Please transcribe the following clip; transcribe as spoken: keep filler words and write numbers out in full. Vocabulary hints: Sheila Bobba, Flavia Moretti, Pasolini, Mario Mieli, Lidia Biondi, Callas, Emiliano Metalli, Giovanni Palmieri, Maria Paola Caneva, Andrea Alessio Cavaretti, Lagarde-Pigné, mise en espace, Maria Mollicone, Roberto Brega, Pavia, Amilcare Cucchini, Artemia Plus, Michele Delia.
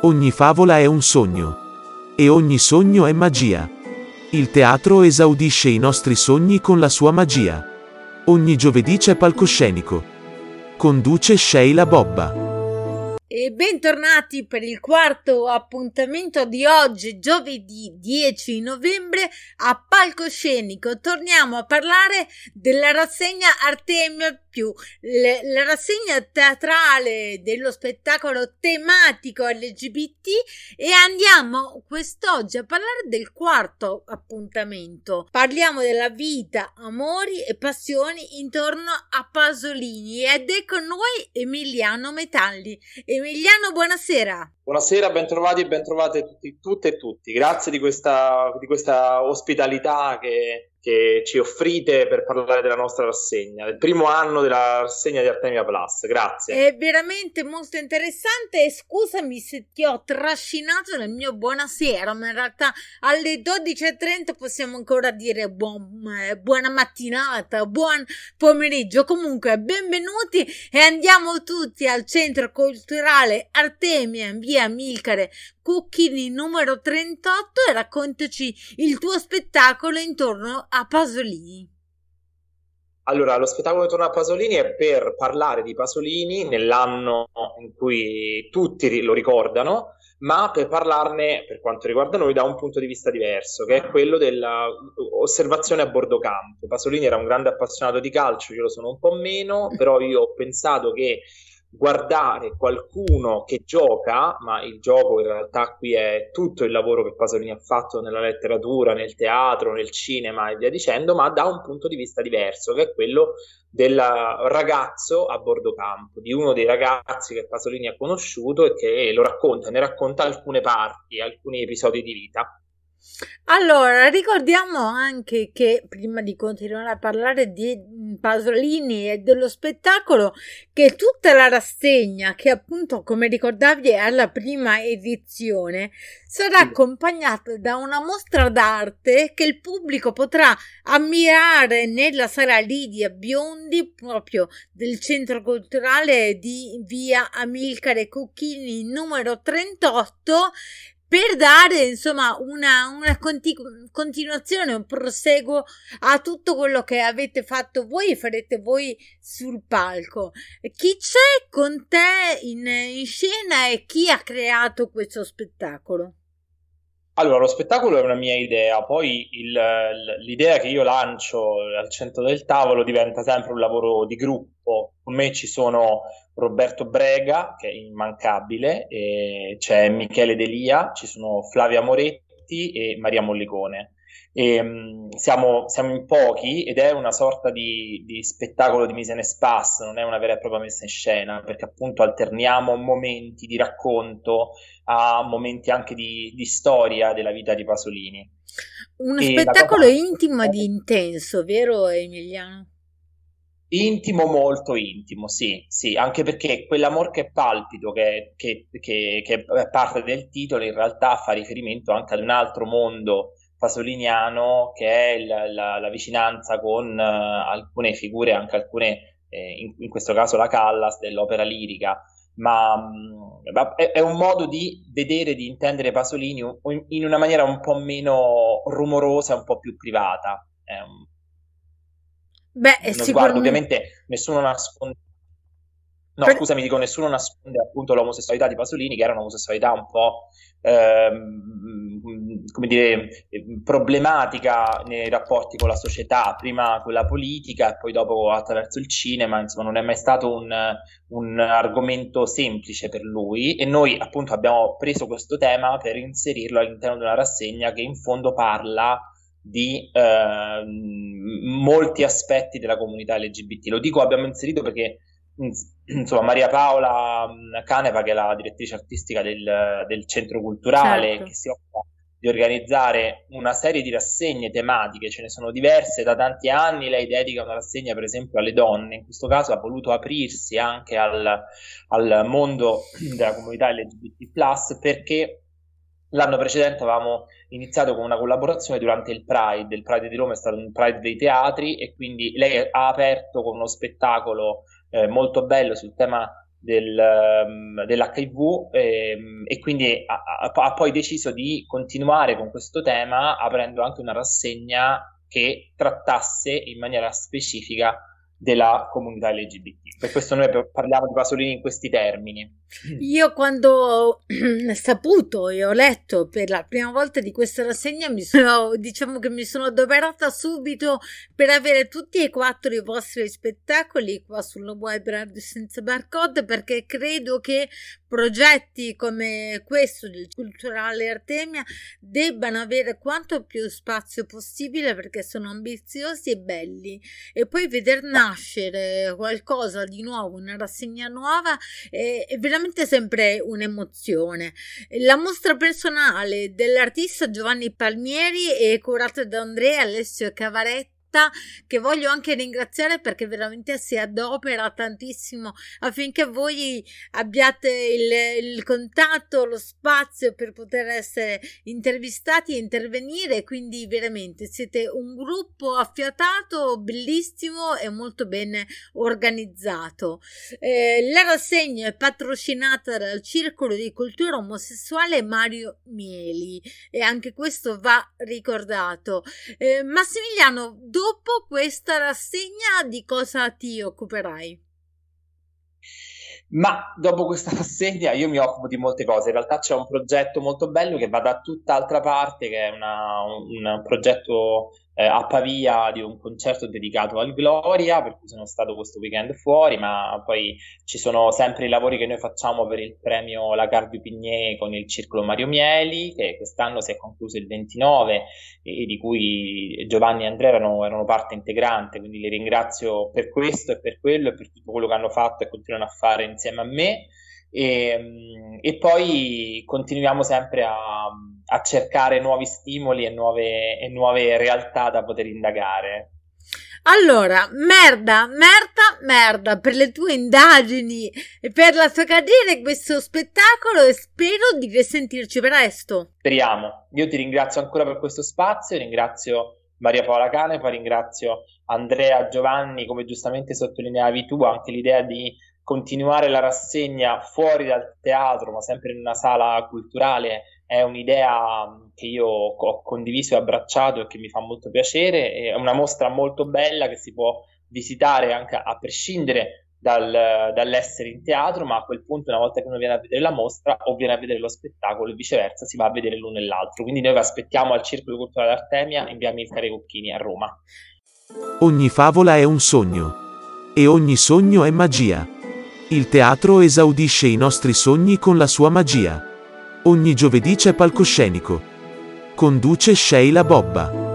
Ogni favola è un sogno. E ogni sogno è magia. Il teatro esaudisce i nostri sogni con la sua magia. Ogni giovedì c'è palcoscenico. Conduce Sheila Bobba. E bentornati per il quarto appuntamento di oggi, giovedì dieci novembre, a Palcoscenico. Torniamo a parlare della rassegna Artemia Plus, la rassegna teatrale dello spettacolo tematico L G B T, e andiamo quest'oggi a parlare del quarto appuntamento. Parliamo della vita, amori e passioni intorno a Pasolini, ed è con noi Emiliano Metalli. Emiliano, buonasera. Buonasera, bentrovati e bentrovate tutti, tutte e tutti. Grazie di questa, di questa ospitalità che, che ci offrite per parlare della nostra rassegna, del primo anno della rassegna di Artemia Plus. Grazie. È veramente molto interessante, e scusami se ti ho trascinato nel mio buonasera, ma in realtà alle dodici e trenta possiamo ancora dire buon, eh, buona mattinata, buon pomeriggio. Comunque, benvenuti, e andiamo tutti al Centro Culturale Artemia in via Amilcare Cucchini numero trentotto e raccontaci il tuo spettacolo intorno a Pasolini. Allora, lo spettacolo intorno a Pasolini è per parlare di Pasolini nell'anno in cui tutti lo ricordano, ma per parlarne, per quanto riguarda noi, da un punto di vista diverso, che è quello dell'osservazione a bordo campo. Pasolini era un grande appassionato di calcio, io lo sono un po' meno, però io ho pensato che guardare qualcuno che gioca, ma il gioco in realtà qui è tutto il lavoro che Pasolini ha fatto nella letteratura, nel teatro, nel cinema e via dicendo, ma da un punto di vista diverso, che è quello del ragazzo a bordo campo, di uno dei ragazzi che Pasolini ha conosciuto e che lo racconta, ne racconta alcune parti, alcuni episodi di vita. Allora, ricordiamo anche che, prima di continuare a parlare di Pasolini e dello spettacolo, che tutta la rassegna, che appunto, come ricordavi, è alla prima edizione, sarà accompagnata da una mostra d'arte che il pubblico potrà ammirare nella sala Lidia Biondi, proprio del Centro Culturale di via Amilcare Cucchini numero trentotto, per dare, insomma, una, una conti- continuazione, un proseguo a tutto quello che avete fatto voi e farete voi sul palco. Chi c'è con te in, in scena e chi ha creato questo spettacolo? Allora, lo spettacolo è una mia idea, poi il, l'idea che io lancio al centro del tavolo diventa sempre un lavoro di gruppo. Con me ci sono Roberto Brega, che è immancabile, e c'è Michele Delia, ci sono Flavia Moretti e Maria Mollicone. E, um, siamo, siamo in pochi, ed è una sorta di, di spettacolo di mise en espace, non è una vera e propria messa in scena, perché appunto alterniamo momenti di racconto a momenti anche di, di storia della vita di Pasolini. Uno e spettacolo cosa... intimo ed intenso, vero Emiliano? Intimo, molto intimo, sì, sì, anche perché quell'amor che palpito, che, che, che, che è parte del titolo, in realtà fa riferimento anche ad un altro mondo pasoliniano, che è la, la, la vicinanza con uh, alcune figure, anche alcune, eh, in, in questo caso la Callas, dell'opera lirica, ma mh, è, è un modo di vedere, di intendere Pasolini in, in una maniera un po' meno rumorosa, un po' più privata. È un, Beh, uno sicuramente... sguardo, ovviamente nessuno nasconde, no per... scusami, dico nessuno nasconde appunto l'omosessualità di Pasolini, che era un'omosessualità un po'... Ehm, come dire, problematica nei rapporti con la società, prima con la politica e poi dopo attraverso il cinema. Insomma, non è mai stato un, un argomento semplice per lui, e noi appunto abbiamo preso questo tema per inserirlo all'interno di una rassegna che in fondo parla di eh, molti aspetti della comunità L G B T. Lo dico abbiamo inserito perché insomma Maria Paola Caneva, che è la direttrice artistica del, del Centro Culturale, certo, che si occupa di organizzare una serie di rassegne tematiche, ce ne sono diverse da tanti anni, lei dedica una rassegna per esempio alle donne, in questo caso ha voluto aprirsi anche al, al mondo della comunità L G B T plus, perché l'anno precedente avevamo iniziato con una collaborazione durante il Pride, il Pride di Roma è stato un Pride dei teatri, e quindi lei ha aperto con uno spettacolo eh, molto bello sul tema del, dell'acca i vu e, e quindi ha, ha poi deciso di continuare con questo tema aprendo anche una rassegna che trattasse in maniera specifica della comunità L G B T. Per questo noi parliamo di Pasolini in questi termini. Io quando ho saputo e ho letto per la prima volta di questa rassegna mi sono, diciamo che mi sono adoperata subito per avere tutti e quattro i vostri spettacoli qua sulla web radio senza barcode, perché credo che progetti come questo del Culturale Artemia debbano avere quanto più spazio possibile, perché sono ambiziosi e belli, e poi vedere nascere qualcosa di nuovo, una rassegna nuova, è, è veramente sempre un'emozione. La mostra personale dell'artista Giovanni Palmieri è curata da Andrea Alessio Cavaretti, che voglio anche ringraziare perché veramente si adopera tantissimo affinché voi abbiate il, il contatto, lo spazio per poter essere intervistati e intervenire, quindi veramente siete un gruppo affiatato, bellissimo e molto ben organizzato. Eh, la rassegna è patrocinata dal Circolo di Cultura Omosessuale Mario Mieli e anche questo va ricordato. Eh, Massimiliano, dopo questa rassegna di cosa ti occuperai? Ma dopo questa rassegna io mi occupo di molte cose. In realtà c'è un progetto molto bello che va da tutt'altra parte, che è una, un, un progetto eh, a Pavia di un concerto dedicato al Gloria, per cui sono stato questo weekend fuori, ma poi ci sono sempre i lavori che noi facciamo per il premio Lagarde-Pigné con il Circolo Mario Mieli, che quest'anno si è concluso il ventinove e, e di cui Giovanni e Andrea erano, erano parte integrante, quindi li ringrazio per questo e per quello e per tutto quello che hanno fatto e continuano a fare insieme a me. E, e poi continuiamo sempre a, a cercare nuovi stimoli e nuove, e nuove realtà da poter indagare. Allora, merda, merda, merda per le tue indagini e per la tua carriera in questo spettacolo, e spero di risentirci presto. Speriamo. Io ti ringrazio ancora per questo spazio, ringrazio Maria Paola Caneva, ringrazio Andrea, Giovanni, come giustamente sottolineavi tu, anche l'idea di continuare la rassegna fuori dal teatro, ma sempre in una sala culturale, è un'idea che io ho condiviso e abbracciato e che mi fa molto piacere. È una mostra molto bella che si può visitare anche a prescindere dal, dall'essere in teatro, ma a quel punto, una volta che uno viene a vedere la mostra o viene a vedere lo spettacolo e viceversa, si va a vedere l'uno e l'altro. Quindi noi vi aspettiamo al Circolo Culturale Artemia in via Amilcare Cucchini a Roma. Ogni favola è un sogno e ogni sogno è magia. Il teatro esaudisce i nostri sogni con la sua magia. Ogni giovedì c'è Palcoscenico. Conduce Sheila Bobba.